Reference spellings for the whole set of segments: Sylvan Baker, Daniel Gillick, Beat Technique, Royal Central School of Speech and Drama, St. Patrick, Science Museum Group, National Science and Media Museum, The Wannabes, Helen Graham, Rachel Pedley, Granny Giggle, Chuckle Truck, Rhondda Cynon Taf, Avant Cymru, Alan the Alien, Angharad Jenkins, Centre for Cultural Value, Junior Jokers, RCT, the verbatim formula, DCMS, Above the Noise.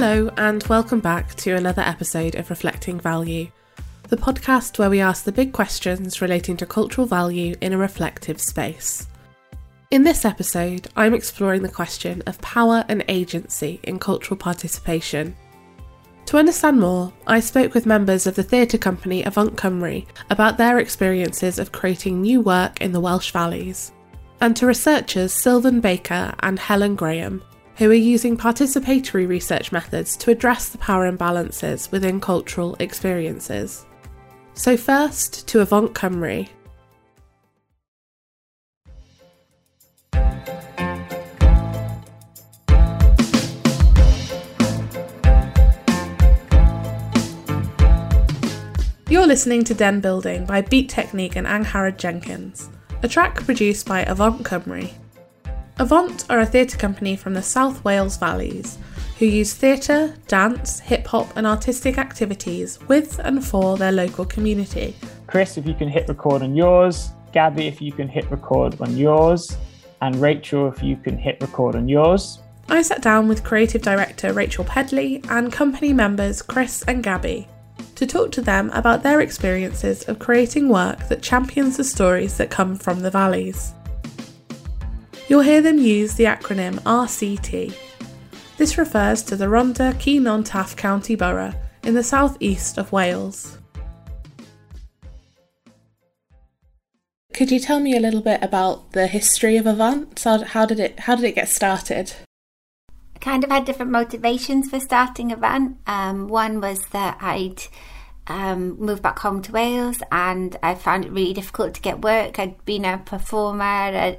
Hello and welcome back to another episode of Reflecting Value, the podcast where we ask the big questions relating to cultural value in a reflective space. In this episode, I'm exploring the question of power and agency in cultural participation. To understand more, I spoke with members of the theatre company Avant Cymru about their experiences of creating new work in the Welsh Valleys, and to researchers Sylvan Baker and Helen Graham, who are using participatory research methods to address the power imbalances within cultural experiences. So first, to Avant Cymru. You're listening to Den Building by Beat Technique and Angharad Jenkins, a track produced by Avant Cymru. Avant are a theatre company from the South Wales Valleys, who use theatre, dance, hip-hop and artistic activities with and for their local community. Chris, if you can hit record on yours, Gabby, if you can hit record on yours, and Rachel, if you can hit record on yours. I sat down with creative director Rachel Pedley and company members Chris and Gabby to talk to them about their experiences of creating work that champions the stories that come from the valleys. You'll hear them use the acronym RCT. This refers to the Rhondda Cynon Taf County Borough in the southeast of Wales. Could you tell me a little bit about the history of Avant? How did it get started? I kind of had different motivations for starting Avant. One was that I'd moved back home to Wales and I found it really difficult to get work. I'd been a performer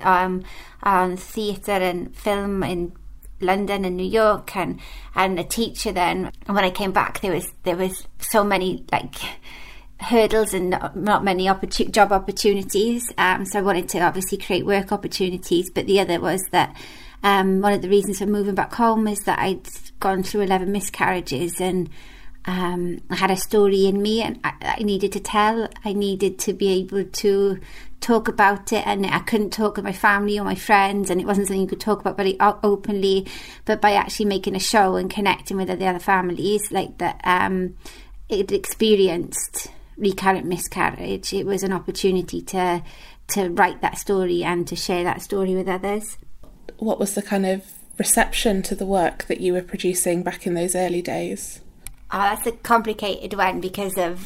on theatre and film in London and New York and a teacher then. And when I came back, there was so many hurdles and not many job opportunities. So I wanted to obviously create work opportunities. But the other was that one of the reasons for moving back home is that I'd gone through 11 miscarriages and I had a story in me and I needed to tell. I needed to be able to talk about it, and I couldn't talk with my family or my friends, and it wasn't something you could talk about very openly. But by actually making a show and connecting with the other families like that, it experienced recurrent miscarriage. It was an opportunity to write that story and to share that story with others. What was the kind of reception to the work that you were producing back in those early days? Oh, that's a complicated one because of,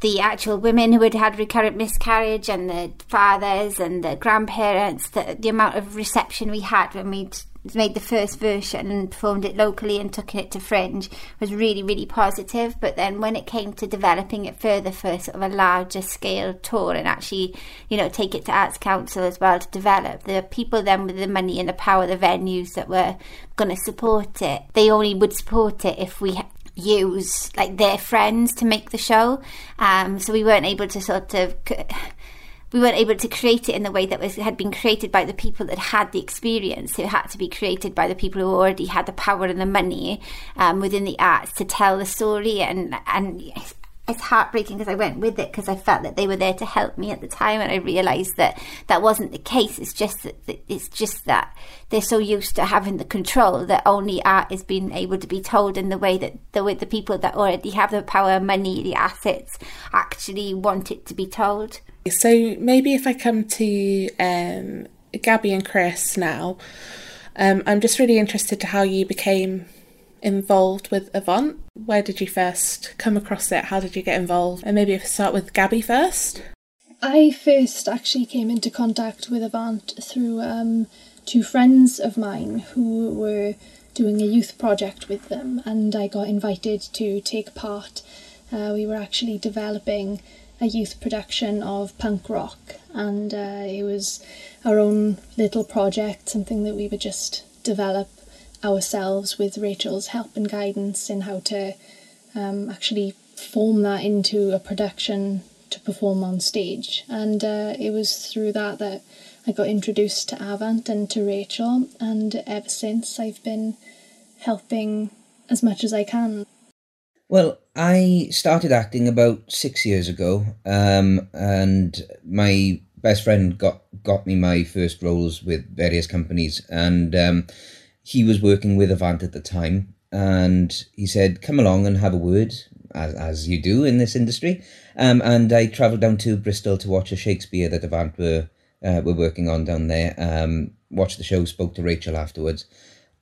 the actual women who had had recurrent miscarriage and the fathers and the grandparents, the amount of reception we had when we made the first version and performed it locally and took it to Fringe was really, really positive. But then when it came to developing it further for sort of a larger scale tour and actually, take it to Arts Council as well to develop, the people then with the money and the power, the venues that were going to support it, they only would support it if we use their friends to make the show. So we weren't able to create it in the way that had been created by the people that had the experience. It had to be created by the people who already had the power and the money within the arts to tell the story. And it's heartbreaking because I went with it because I felt that they were there to help me at the time, and I realised that wasn't the case. It's just that they're so used to having the control that only art is being able to be told in the way that the people that already have the power, money, the assets actually want it to be told. So maybe if I come to Gabby and Chris now, I'm just really interested to how you became involved with Avant. Where did you first come across it? How did you get involved? And maybe if we start with Gabby first. I first actually came into contact with Avant through two friends of mine who were doing a youth project with them, and I got invited to take part. We were actually developing a youth production of punk rock, and it was our own little project, something that we would just develop ourselves with Rachel's help and guidance in how to actually form that into a production to perform on stage. And it was through that I got introduced to Avant and to Rachel, and ever since I've been helping as much as I can. Well, I started acting about 6 years ago, and my best friend got me my first roles with various companies, and he was working with Avant at the time, and he said, come along and have a word, as you do in this industry. And I travelled down to Bristol to watch a Shakespeare that Avant were working on down there, watched the show, spoke to Rachel afterwards.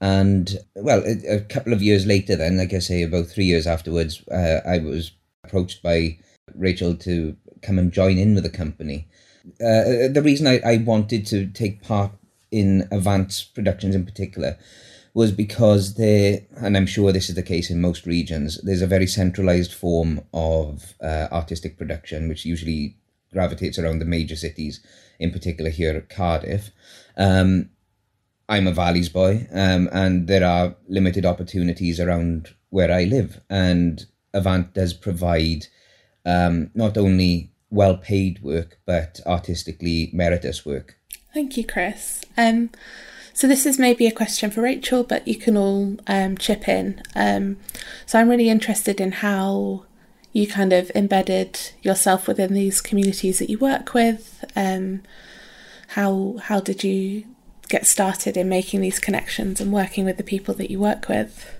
And, well, a couple of years later then, like I say, about 3 years afterwards, I was approached by Rachel to come and join in with the company. The reason I wanted to take part in Avant's productions in particular was because they, and I'm sure this is the case in most regions, there's a very centralised form of artistic production, which usually gravitates around the major cities, in particular here at Cardiff. I'm a Valleys boy, and there are limited opportunities around where I live. And Avant does provide not only well-paid work, but artistically meritorious work. Thank you, Chris. So this is maybe a question for Rachel, but you can all chip in. So I'm really interested in how you kind of embedded yourself within these communities that you work with. How did you get started in making these connections and working with the people that you work with?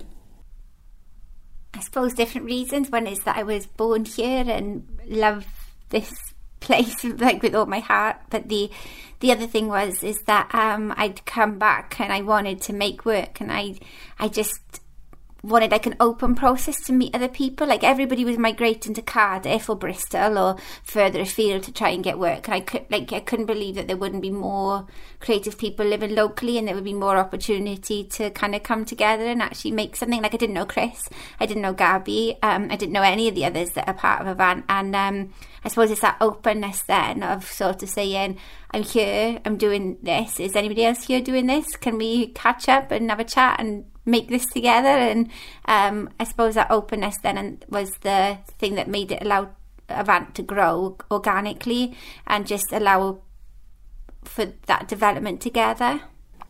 I suppose different reasons. One is that I was born here and love this place like with all my heart, but the other thing is that I'd come back and I wanted to make work, and I just wanted like an open process to meet other people. Like everybody was migrating to Cardiff or Bristol or further afield to try and get work, and I couldn't believe that there wouldn't be more creative people living locally and there would be more opportunity to kind of come together and actually make something. Like I didn't know Chris, I didn't know Gabby, I didn't know any of the others that are part of Avant, and I suppose it's that openness then of sort of saying, I'm here, I'm doing this, is anybody else here doing this? Can we catch up and have a chat and make this together? And I suppose that openness then was the thing that made it allow Avant to grow organically and just allow for that development together.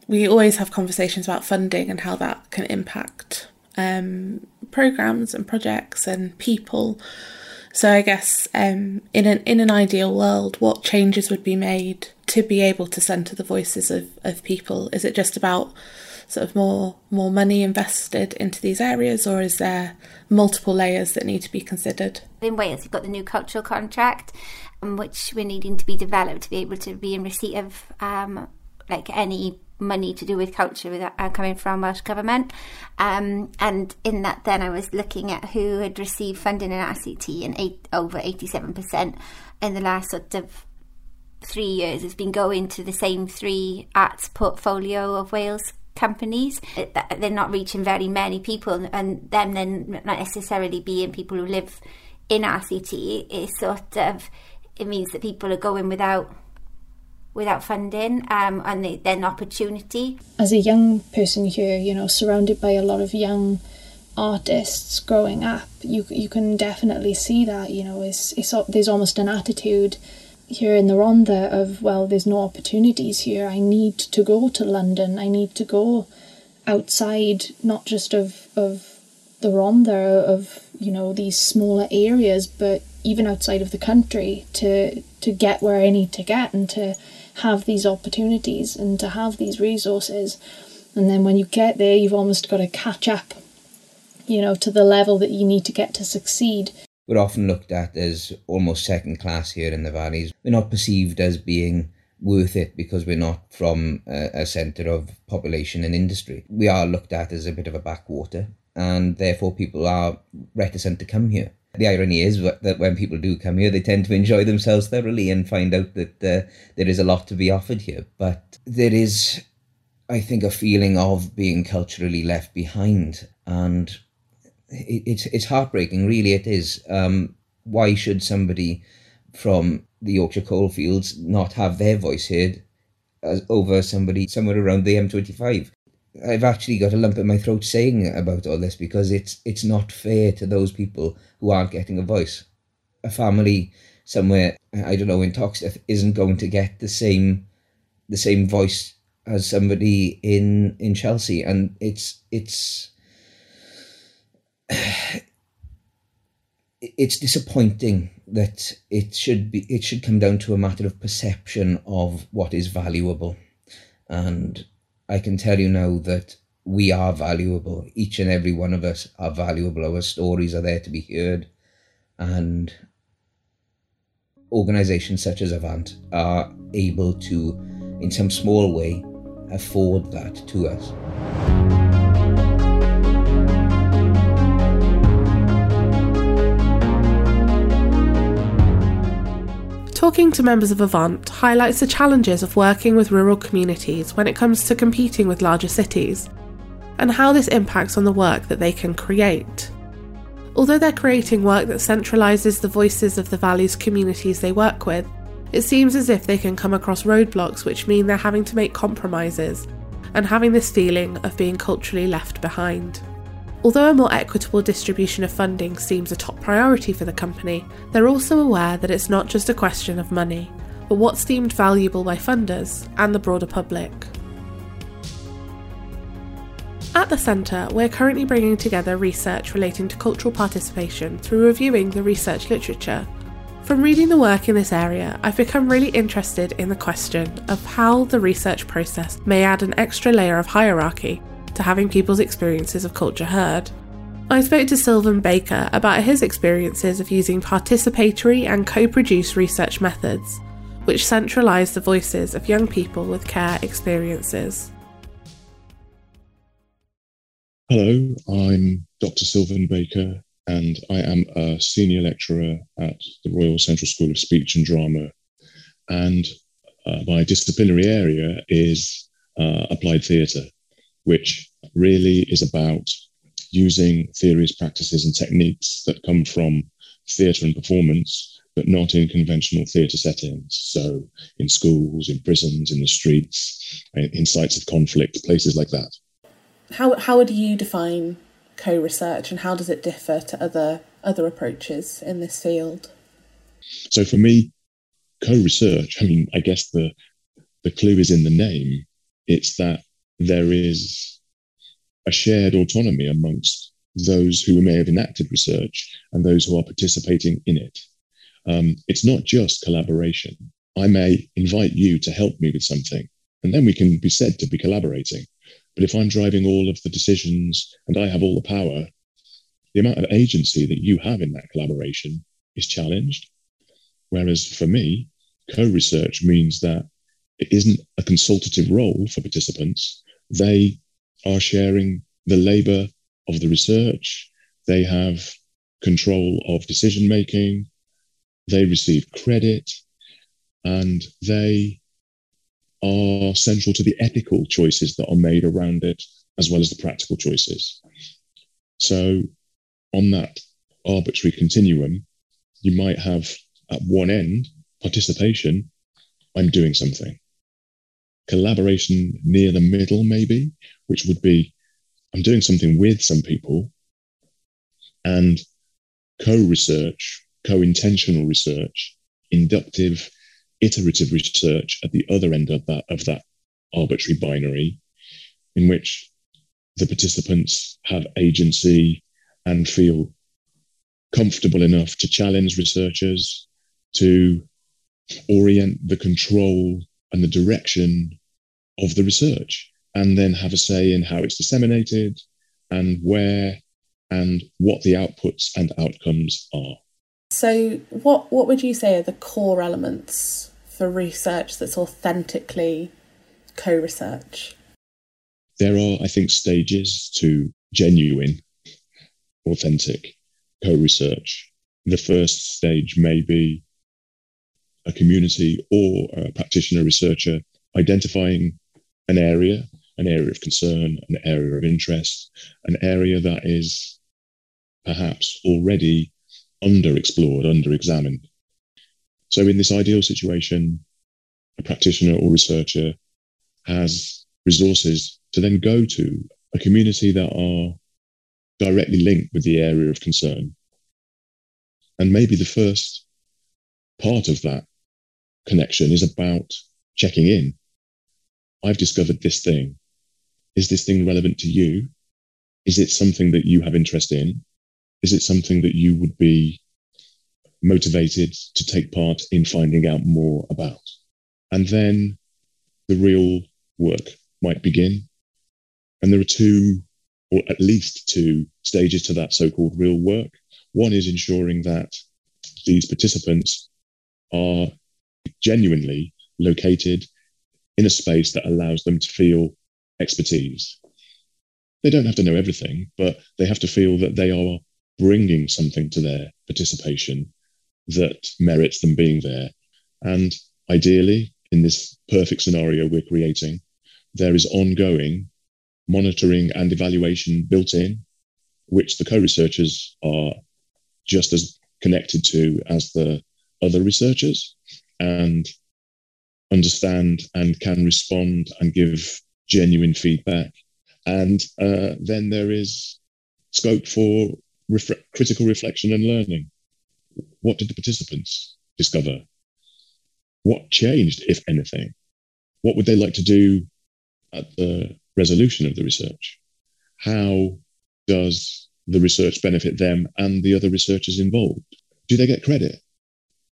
We always have conversations about funding and how that can impact programmes and projects and people. So I guess in an ideal world, what changes would be made to be able to centre the voices of people? Is it just about sort of more money invested into these areas, or is there multiple layers that need to be considered? In Wales, we've got the new cultural contract, which we're needing to be developed to be able to be in receipt of like any money to do with culture without coming from Welsh Government. And in that then I was looking at who had received funding in RCT, and over 87% in the last sort of 3 years has been going to the same three arts portfolio of Wales companies. They're not reaching very many people, and them then not necessarily being people who live in RCT is sort of, it means that people are going without funding and then opportunity. As a young person here, you know, surrounded by a lot of young artists growing up, you can definitely see that, you know, it's there's almost an attitude here in the Rhondda of, well, there's no opportunities here. I need to go to London. I need to go outside, not just of the Rhondda, of, you know, these smaller areas, but even outside of the country to get where I need to get and to have these opportunities and to have these resources. And then when you get there, you've almost got to catch up, you know, to the level that you need to get to succeed. We're often looked at as almost second class here in the Valleys. We're not perceived as being worth it because we're not from a centre of population and industry. We are looked at as a bit of a backwater, and therefore people are reticent to come here. The irony is that when people do come here, they tend to enjoy themselves thoroughly and find out that there is a lot to be offered here. But there is, I think, a feeling of being culturally left behind, and it's heartbreaking, really it is. Why should somebody from the Yorkshire coalfields not have their voice heard over somebody somewhere around the M25? I've actually got a lump in my throat saying about all this, because it's not fair to those people who aren't getting a voice. A family somewhere, I don't know, in Toxteth isn't going to get the same voice as somebody in Chelsea, and it's disappointing that it should come down to a matter of perception of what is valuable. And I can tell you now that we are valuable. Each and every one of us are valuable. Our stories are there to be heard. And organisations such as Avant are able to, in some small way, afford that to us. Talking to members of Avant highlights the challenges of working with rural communities when it comes to competing with larger cities, and how this impacts on the work that they can create. Although they're creating work that centralises the voices of the values communities they work with, it seems as if they can come across roadblocks which mean they're having to make compromises, and having this feeling of being culturally left behind. Although a more equitable distribution of funding seems a top priority for the company, they're also aware that it's not just a question of money, but what's deemed valuable by funders and the broader public. At the Centre, we're currently bringing together research relating to cultural participation through reviewing the research literature. From reading the work in this area, I've become really interested in the question of how the research process may add an extra layer of hierarchy to having people's experiences of culture heard. I spoke to Sylvan Baker about his experiences of using participatory and co-produced research methods, which centralise the voices of young people with care experiences. Hello, I'm Dr. Sylvan Baker, and I am a senior lecturer at the Royal Central School of Speech and Drama, and my disciplinary area is applied theatre, which really is about using theories, practices and techniques that come from theatre and performance, but not in conventional theatre settings. So in schools, in prisons, in the streets, in sites of conflict, places like that. How would you define co-research, and how does it differ to other approaches in this field? So for me, co-research, I mean, I guess the clue is in the name. It's that there is a shared autonomy amongst those who may have enacted research and those who are participating in it. It's not just collaboration. I may invite you to help me with something, and then we can be said to be collaborating. But if I'm driving all of the decisions and I have all the power, the amount of agency that you have in that collaboration is challenged. Whereas for me, co-research means that it isn't a consultative role for participants. They are sharing the labour of the research. They have control of decision-making. They receive credit. And they are central to the ethical choices that are made around it, as well as the practical choices. So on that arbitrary continuum, you might have at one end participation, I'm doing something. Collaboration near the middle, maybe, which would be, I'm doing something with some people, and co-research, co-intentional research, inductive, iterative research at the other end of that arbitrary binary, in which the participants have agency and feel comfortable enough to challenge researchers, to orient the control and the direction of the research, and then have a say in how it's disseminated and where and what the outputs and outcomes are. So what would you say are the core elements for research that's authentically co-research? There are, I think, stages to genuine, authentic co-research. The first stage may be a community or a practitioner researcher identifying an area of concern, an area of interest, an area that is perhaps already underexplored, underexamined. So in this ideal situation, a practitioner or researcher has resources to then go to a community that are directly linked with the area of concern. And maybe the first part of that connection is about checking in. I've discovered this thing. Is this thing relevant to you? Is it something that you have interest in? Is it something that you would be motivated to take part in finding out more about? And then the real work might begin. And there are two, or at least two, stages to that so-called real work. One is ensuring that these participants are genuinely located in a space that allows them to feel expertise. They don't have to know everything, but they have to feel that they are bringing something to their participation that merits them being there. And ideally, in this perfect scenario we're creating, there is ongoing monitoring and evaluation built in, which the co-researchers are just as connected to as the other researchers, and understand and can respond and give genuine feedback. And then there is scope for critical reflection and learning. What did the participants discover? What changed, if anything? What would they like to do at the resolution of the research? How does the research benefit them and the other researchers involved? Do they get credit?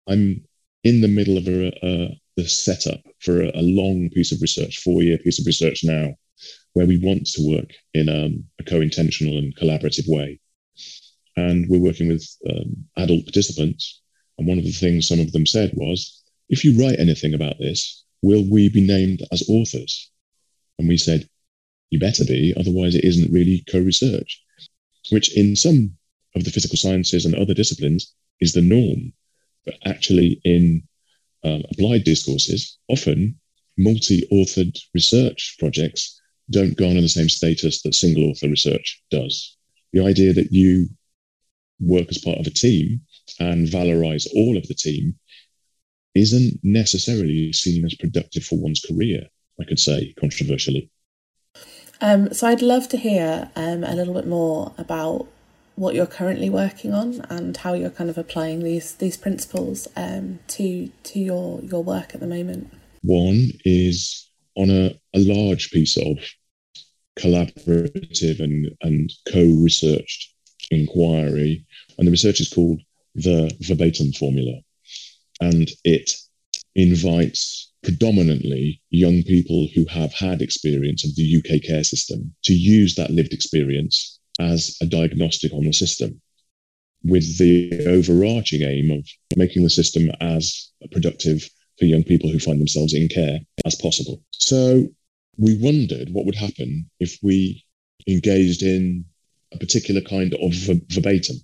I'm in the middle of the setup for a long piece of research, 4-year piece of research now, where we want to work in a co-intentional and collaborative way. And we're working with adult participants. And one of the things some of them said was, if you write anything about this, will we be named as authors? And we said, you better be, otherwise it isn't really co-research, which in some of the physical sciences and other disciplines is the norm. But actually in applied discourses, often multi-authored research projects don't garner the same status that single author research does. The idea that you work as part of a team and valorize all of the team isn't necessarily seen as productive for one's career, I could say controversially. So I'd love to hear a little bit more about what you're currently working on and how you're kind of applying these principles to your work at the moment. One is on a large piece of collaborative and co-researched inquiry, and the research is called the verbatim formula, and it invites predominantly young people who have had experience of the UK care system to use that lived experience as a diagnostic on the system, with the overarching aim of making the system as productive for young people who find themselves in care as possible. So we wondered what would happen if we engaged in a particular kind of verbatim.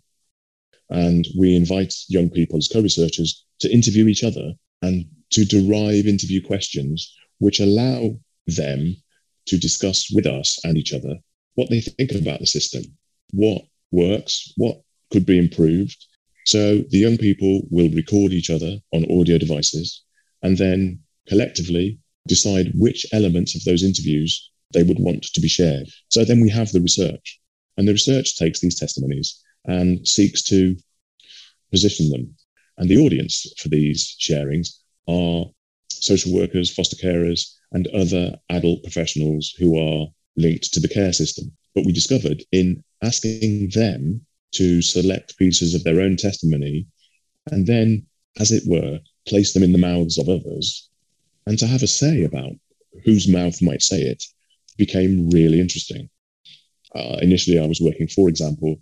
And we invite young people as co-researchers to interview each other and to derive interview questions which allow them to discuss with us and each other what they think about the system, what works, what could be improved. So the young people will record each other on audio devices and then collectively decide which elements of those interviews they would want to be shared. So then we have the research, and the research takes these testimonies and seeks to position them. And the audience for these sharings are social workers, foster carers, and other adult professionals who are linked to the care system. But we discovered in asking them to select pieces of their own testimony and then, as it were, place them in the mouths of others and to have a say about whose mouth might say it became really interesting. Initially, I was working, for example,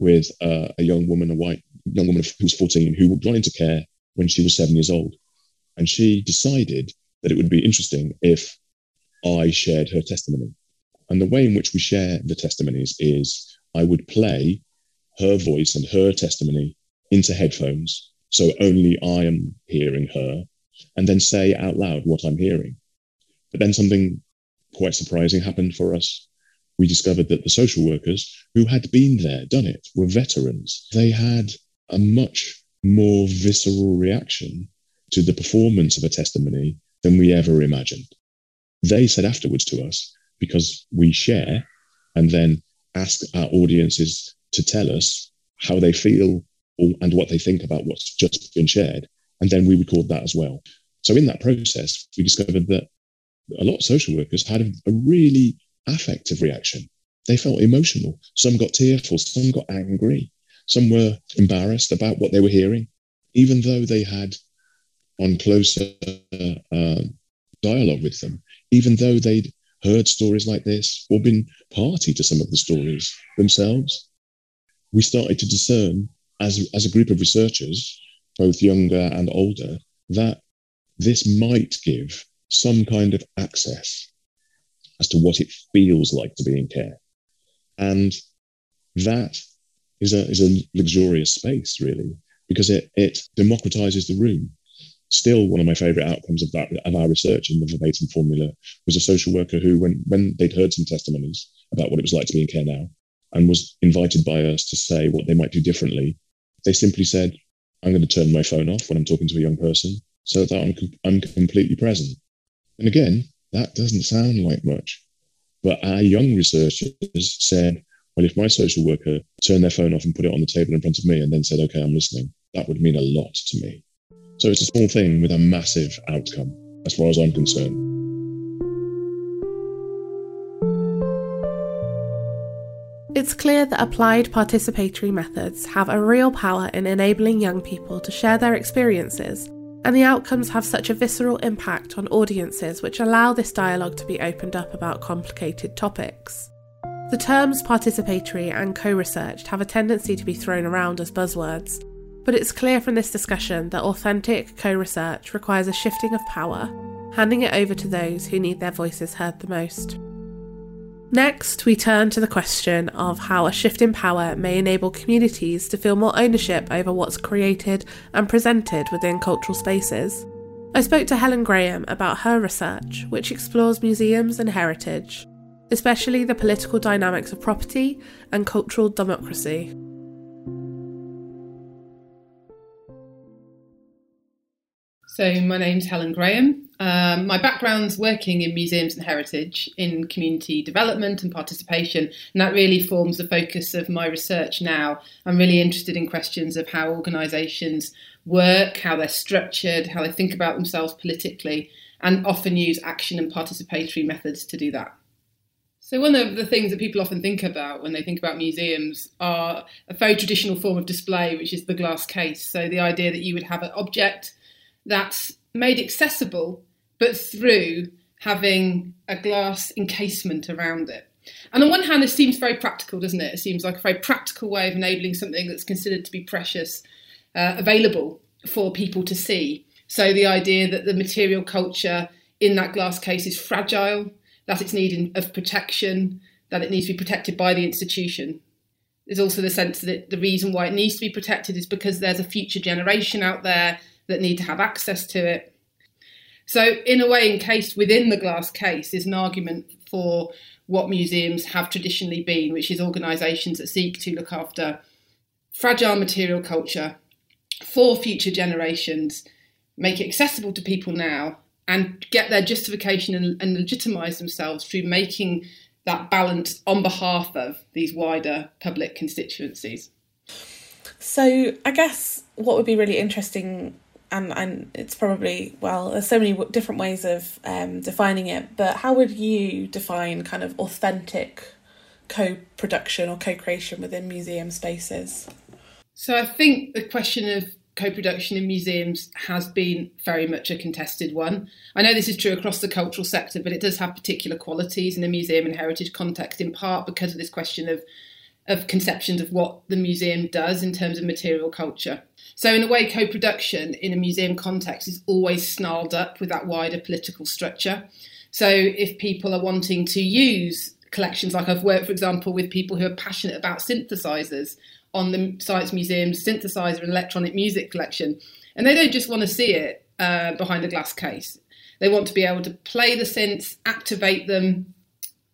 with a young woman who was 14 who got into care when she was 7 years old. And she decided that it would be interesting if I shared her testimony. And the way in which we share the testimonies is I would play her voice and her testimony into headphones, so only I am hearing her, and then say out loud what I'm hearing. But then something quite surprising happened for us. We discovered that the social workers who had been there, done it, were veterans. They had a much more visceral reaction to the performance of a testimony than we ever imagined. They said afterwards to us, because we share and then ask our audiences to tell us how they feel and what they think about what's just been shared. And then we record that as well. So in that process, we discovered that a lot of social workers had a really affective reaction. They felt emotional. Some got tearful, some got angry, some were embarrassed about what they were hearing, even though they had on closer dialogue with them, even though they'd heard stories like this or been party to some of the stories themselves, we started to discern as a group of researchers, both younger and older, that this might give some kind of access as to what it feels like to be in care. And that is a luxurious space, really, because it democratizes the room. Still, one of my favourite outcomes of our research in the verbatim formula was a social worker who, when they'd heard some testimonies about what it was like to be in care now and was invited by us to say what they might do differently, they simply said, I'm going to turn my phone off when I'm talking to a young person so that I'm completely present. And again, that doesn't sound like much. But our young researchers said, well, if my social worker turned their phone off and put it on the table in front of me and then said, okay, I'm listening, that would mean a lot to me. So it's a small thing with a massive outcome, as far as I'm concerned. It's clear that applied participatory methods have a real power in enabling young people to share their experiences, and the outcomes have such a visceral impact on audiences which allow this dialogue to be opened up about complicated topics. The terms participatory and co-researched have a tendency to be thrown around as buzzwords, but it's clear from this discussion that authentic co-research requires a shifting of power, handing it over to those who need their voices heard the most. Next, we turn to the question of how a shift in power may enable communities to feel more ownership over what's created and presented within cultural spaces. I spoke to Helen Graham about her research, which explores museums and heritage, especially the political dynamics of property and cultural democracy. So my name's Helen Graham. My background's working in museums and heritage, in community development and participation, and that really forms the focus of my research now. I'm really interested in questions of how organisations work, how they're structured, how they think about themselves politically, and often use action and participatory methods to do that. So one of the things that people often think about when they think about museums are a very traditional form of display, which is the glass case. So the idea that you would have an object that's made accessible, but through having a glass encasement around it. And on one hand, this seems very practical, doesn't it? It seems like a very practical way of enabling something that's considered to be precious, available for people to see. So the idea that the material culture in that glass case is fragile, that it's need of protection, that it needs to be protected by the institution. There's also the sense that the reason why it needs to be protected is because there's a future generation out there that need to have access to it. So in a way, encased within the glass case is an argument for what museums have traditionally been, which is organisations that seek to look after fragile material culture for future generations, make it accessible to people now, and get their justification and legitimise themselves through making that balance on behalf of these wider public constituencies. So I guess what would be really interesting, and it's probably, well, there's so many different ways of defining it, but how would you define kind of authentic co-production or co-creation within museum spaces? So I think the question of co-production in museums has been very much a contested one. I know this is true across the cultural sector, but it does have particular qualities in the museum and heritage context, in part because of this question of conceptions of what the museum does in terms of material culture. So in a way, co-production in a museum context is always snarled up with that wider political structure. So if people are wanting to use collections, like I've worked, for example, with people who are passionate about synthesisers on the Science Museum's synthesiser and electronic music collection, and they don't just want to see it behind a glass case. They want to be able to play the synths, activate them,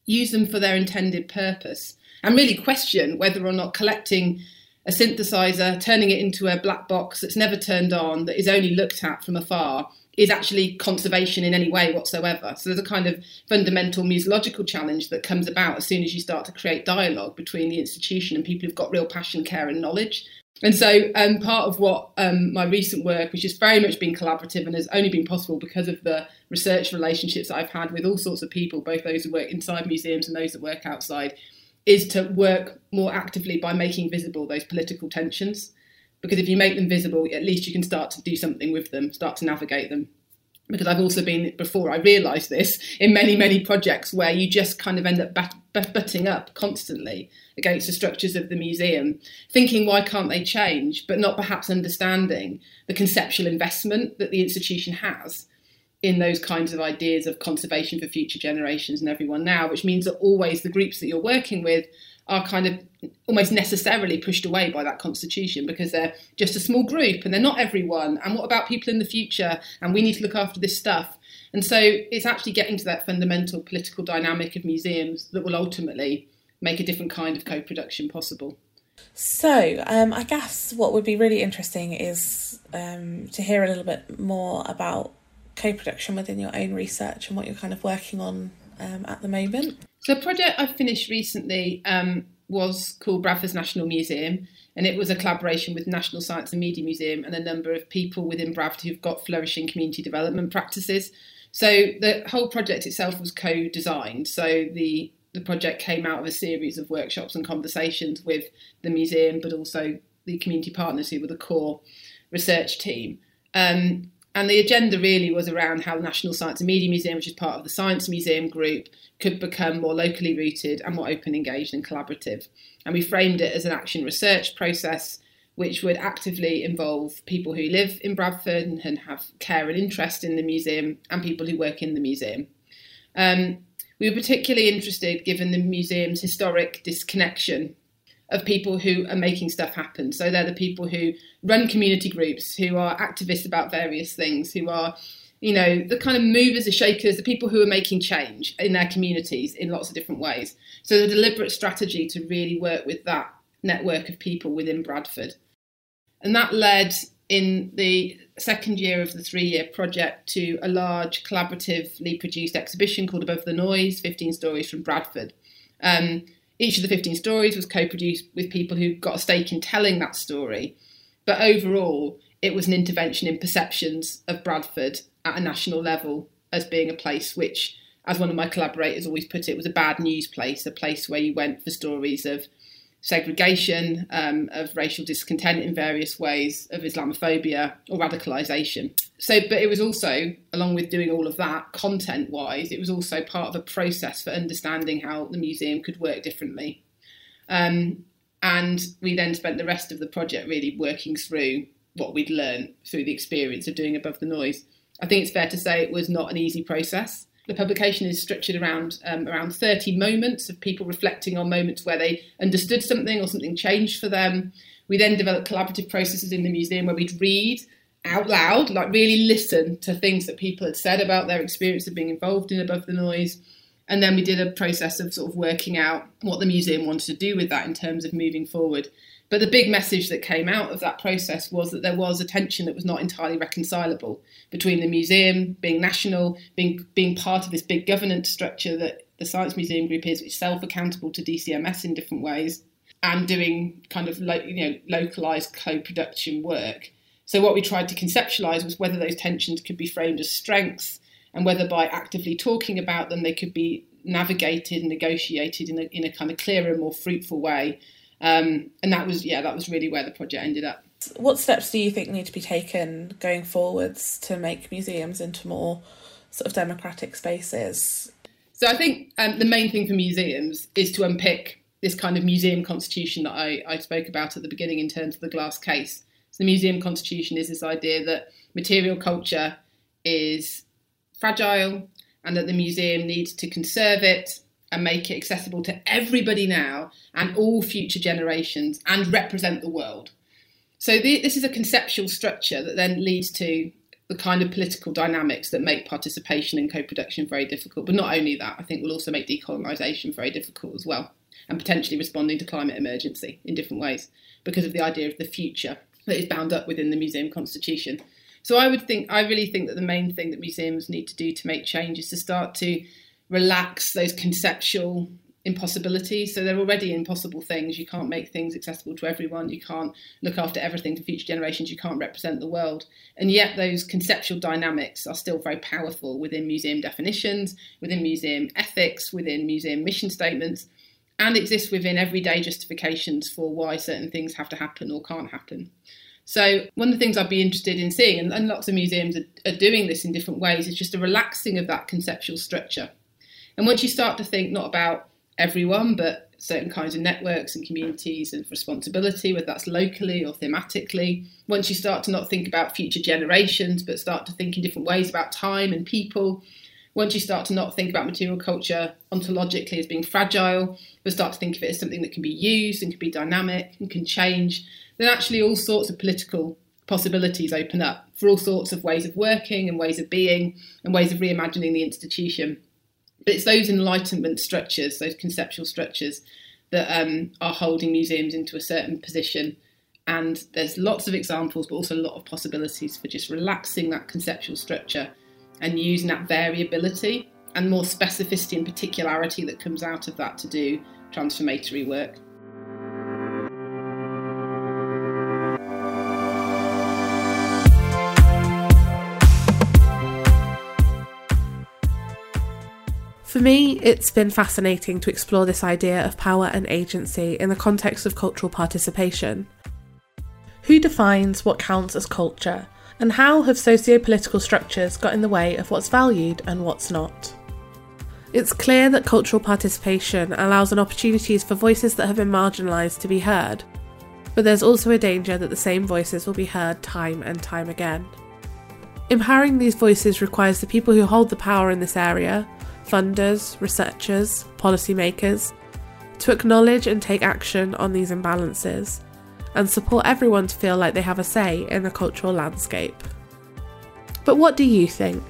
use them for their intended purpose, and really question whether or not collecting a synthesiser, turning it into a black box that's never turned on, that is only looked at from afar, is actually conservation in any way whatsoever. So there's a kind of fundamental museological challenge that comes about as soon as you start to create dialogue between the institution and people who've got real passion, care and knowledge. And so part of what my recent work, which has very much been collaborative and has only been possible because of the research relationships that I've had with all sorts of people, both those who work inside museums and those that work outside, is to work more actively by making visible those political tensions. Because if you make them visible, at least you can start to do something with them, start to navigate them. because I've also been, before I realised this, in many, many projects where you just kind of end up butting up constantly against the structures of the museum, thinking why can't they change, but not perhaps understanding the conceptual investment that the institution has in those kinds of ideas of conservation for future generations and everyone now, which means that always the groups that you're working with are kind of almost necessarily pushed away by that constitution because they're just a small group and they're not everyone. And what about people in the future? And we need to look after this stuff. And so it's actually getting to that fundamental political dynamic of museums that will ultimately make a different kind of co-production possible. So I guess what would be really interesting is to hear a little bit more about co-production within your own research and what you're kind of working on at the moment. So a project I finished recently was called Bradford's National Museum, and it was a collaboration with National Science and Media Museum and a number of people within Bradford who've got flourishing community development practices. So the whole project itself was co-designed. So the project came out of a series of workshops and conversations with the museum, but also the community partners who were the core research team. And the agenda really was around how the National Science and Media Museum, which is part of the Science Museum Group, could become more locally rooted and more open, engaged and collaborative. And we framed it as an action research process, which would actively involve people who live in Bradford and have care and interest in the museum and people who work in the museum. We were particularly interested, given the museum's historic disconnection of people who are making stuff happen. So they're the people who run community groups, who are activists about various things, who are, you know, the kind of movers, the shakers, the people who are making change in their communities in lots of different ways. So the deliberate strategy to really work with that network of people within Bradford. And that led in the second year of the 3-year project to a large collaboratively produced exhibition called Above the Noise, 15 Stories from Bradford. Each of the 15 stories was co-produced with people who got a stake in telling that story. But overall, it was an intervention in perceptions of Bradford at a national level as being a place which, as one of my collaborators always put it, was a bad news place, a place where you went for stories of segregation, of racial discontent in various ways, of Islamophobia or radicalisation. So, but it was also, along with doing all of that content-wise, it was also part of a process for understanding how the museum could work differently. And we then spent the rest of the project really working through what we'd learned through the experience of doing Above the Noise. I think it's fair to say it was not an easy process. The publication is structured around 30 moments of people reflecting on moments where they understood something or something changed for them. We then developed collaborative processes in the museum where we'd read out loud, like really listen to things that people had said about their experience of being involved in Above the Noise. And then we did a process of sort of working out what the museum wanted to do with that in terms of moving forward. But the big message that came out of that process was that there was a tension that was not entirely reconcilable between the museum being national, being part of this big governance structure that the Science Museum Group is, which is self-accountable to DCMS in different ways, and doing kind of localised co-production work. So what we tried to conceptualise was whether those tensions could be framed as strengths, and whether by actively talking about them, they could be navigated and negotiated in a kind of clearer, more fruitful way. And that was really where the project ended up. What steps do you think need to be taken going forwards to make museums into more sort of democratic spaces? So I think the main thing for museums is to unpick this kind of museum constitution that I spoke about at the beginning in terms of the glass case. So the museum constitution is this idea that material culture is fragile and that the museum needs to conserve it and make it accessible to everybody now and all future generations and represent the world. So this is a conceptual structure that then leads to the kind of political dynamics that make participation and co-production very difficult. But not only that, I think will also make decolonisation very difficult as well, and potentially responding to climate emergency in different ways because of the idea of the future that is bound up within the museum constitution. So I really think that the main thing that museums need to do to make change is to start to relax those conceptual impossibilities. So they're already impossible things. You can't make things accessible to everyone. You can't look after everything for future generations. You can't represent the world. And yet those conceptual dynamics are still very powerful within museum definitions, within museum ethics, within museum mission statements, and exist within everyday justifications for why certain things have to happen or can't happen. So one of the things I'd be interested in seeing, and lots of museums are doing this in different ways, is just a relaxing of that conceptual structure. And once you start to think not about everyone, but certain kinds of networks and communities and responsibility, whether that's locally or thematically, once you start to not think about future generations, but start to think in different ways about time and people, once you start to not think about material culture ontologically as being fragile, but start to think of it as something that can be used and can be dynamic and can change, then actually all sorts of political possibilities open up for all sorts of ways of working and ways of being and ways of reimagining the institution. But it's those enlightenment structures, those conceptual structures that are holding museums into a certain position. And there's lots of examples, but also a lot of possibilities for just relaxing that conceptual structure and using that variability and more specificity and particularity that comes out of that to do transformatory work. For me, it's been fascinating to explore this idea of power and agency in the context of cultural participation. Who defines what counts as culture? And how have socio-political structures got in the way of what's valued and what's not? It's clear that cultural participation allows an opportunities for voices that have been marginalised to be heard, but there's also a danger that the same voices will be heard time and time again. Empowering these voices requires the people who hold the power in this area, funders, researchers, policymakers, to acknowledge and take action on these imbalances, and support everyone to feel like they have a say in the cultural landscape. But what do you think?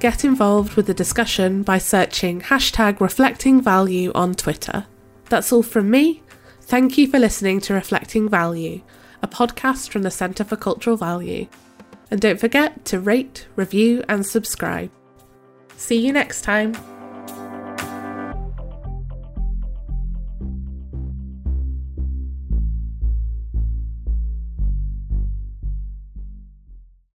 Get involved with the discussion by searching #ReflectingValue on Twitter. That's all from me. Thank you for listening to Reflecting Value, a podcast from the Centre for Cultural Value. And don't forget to rate, review and subscribe. See you next time.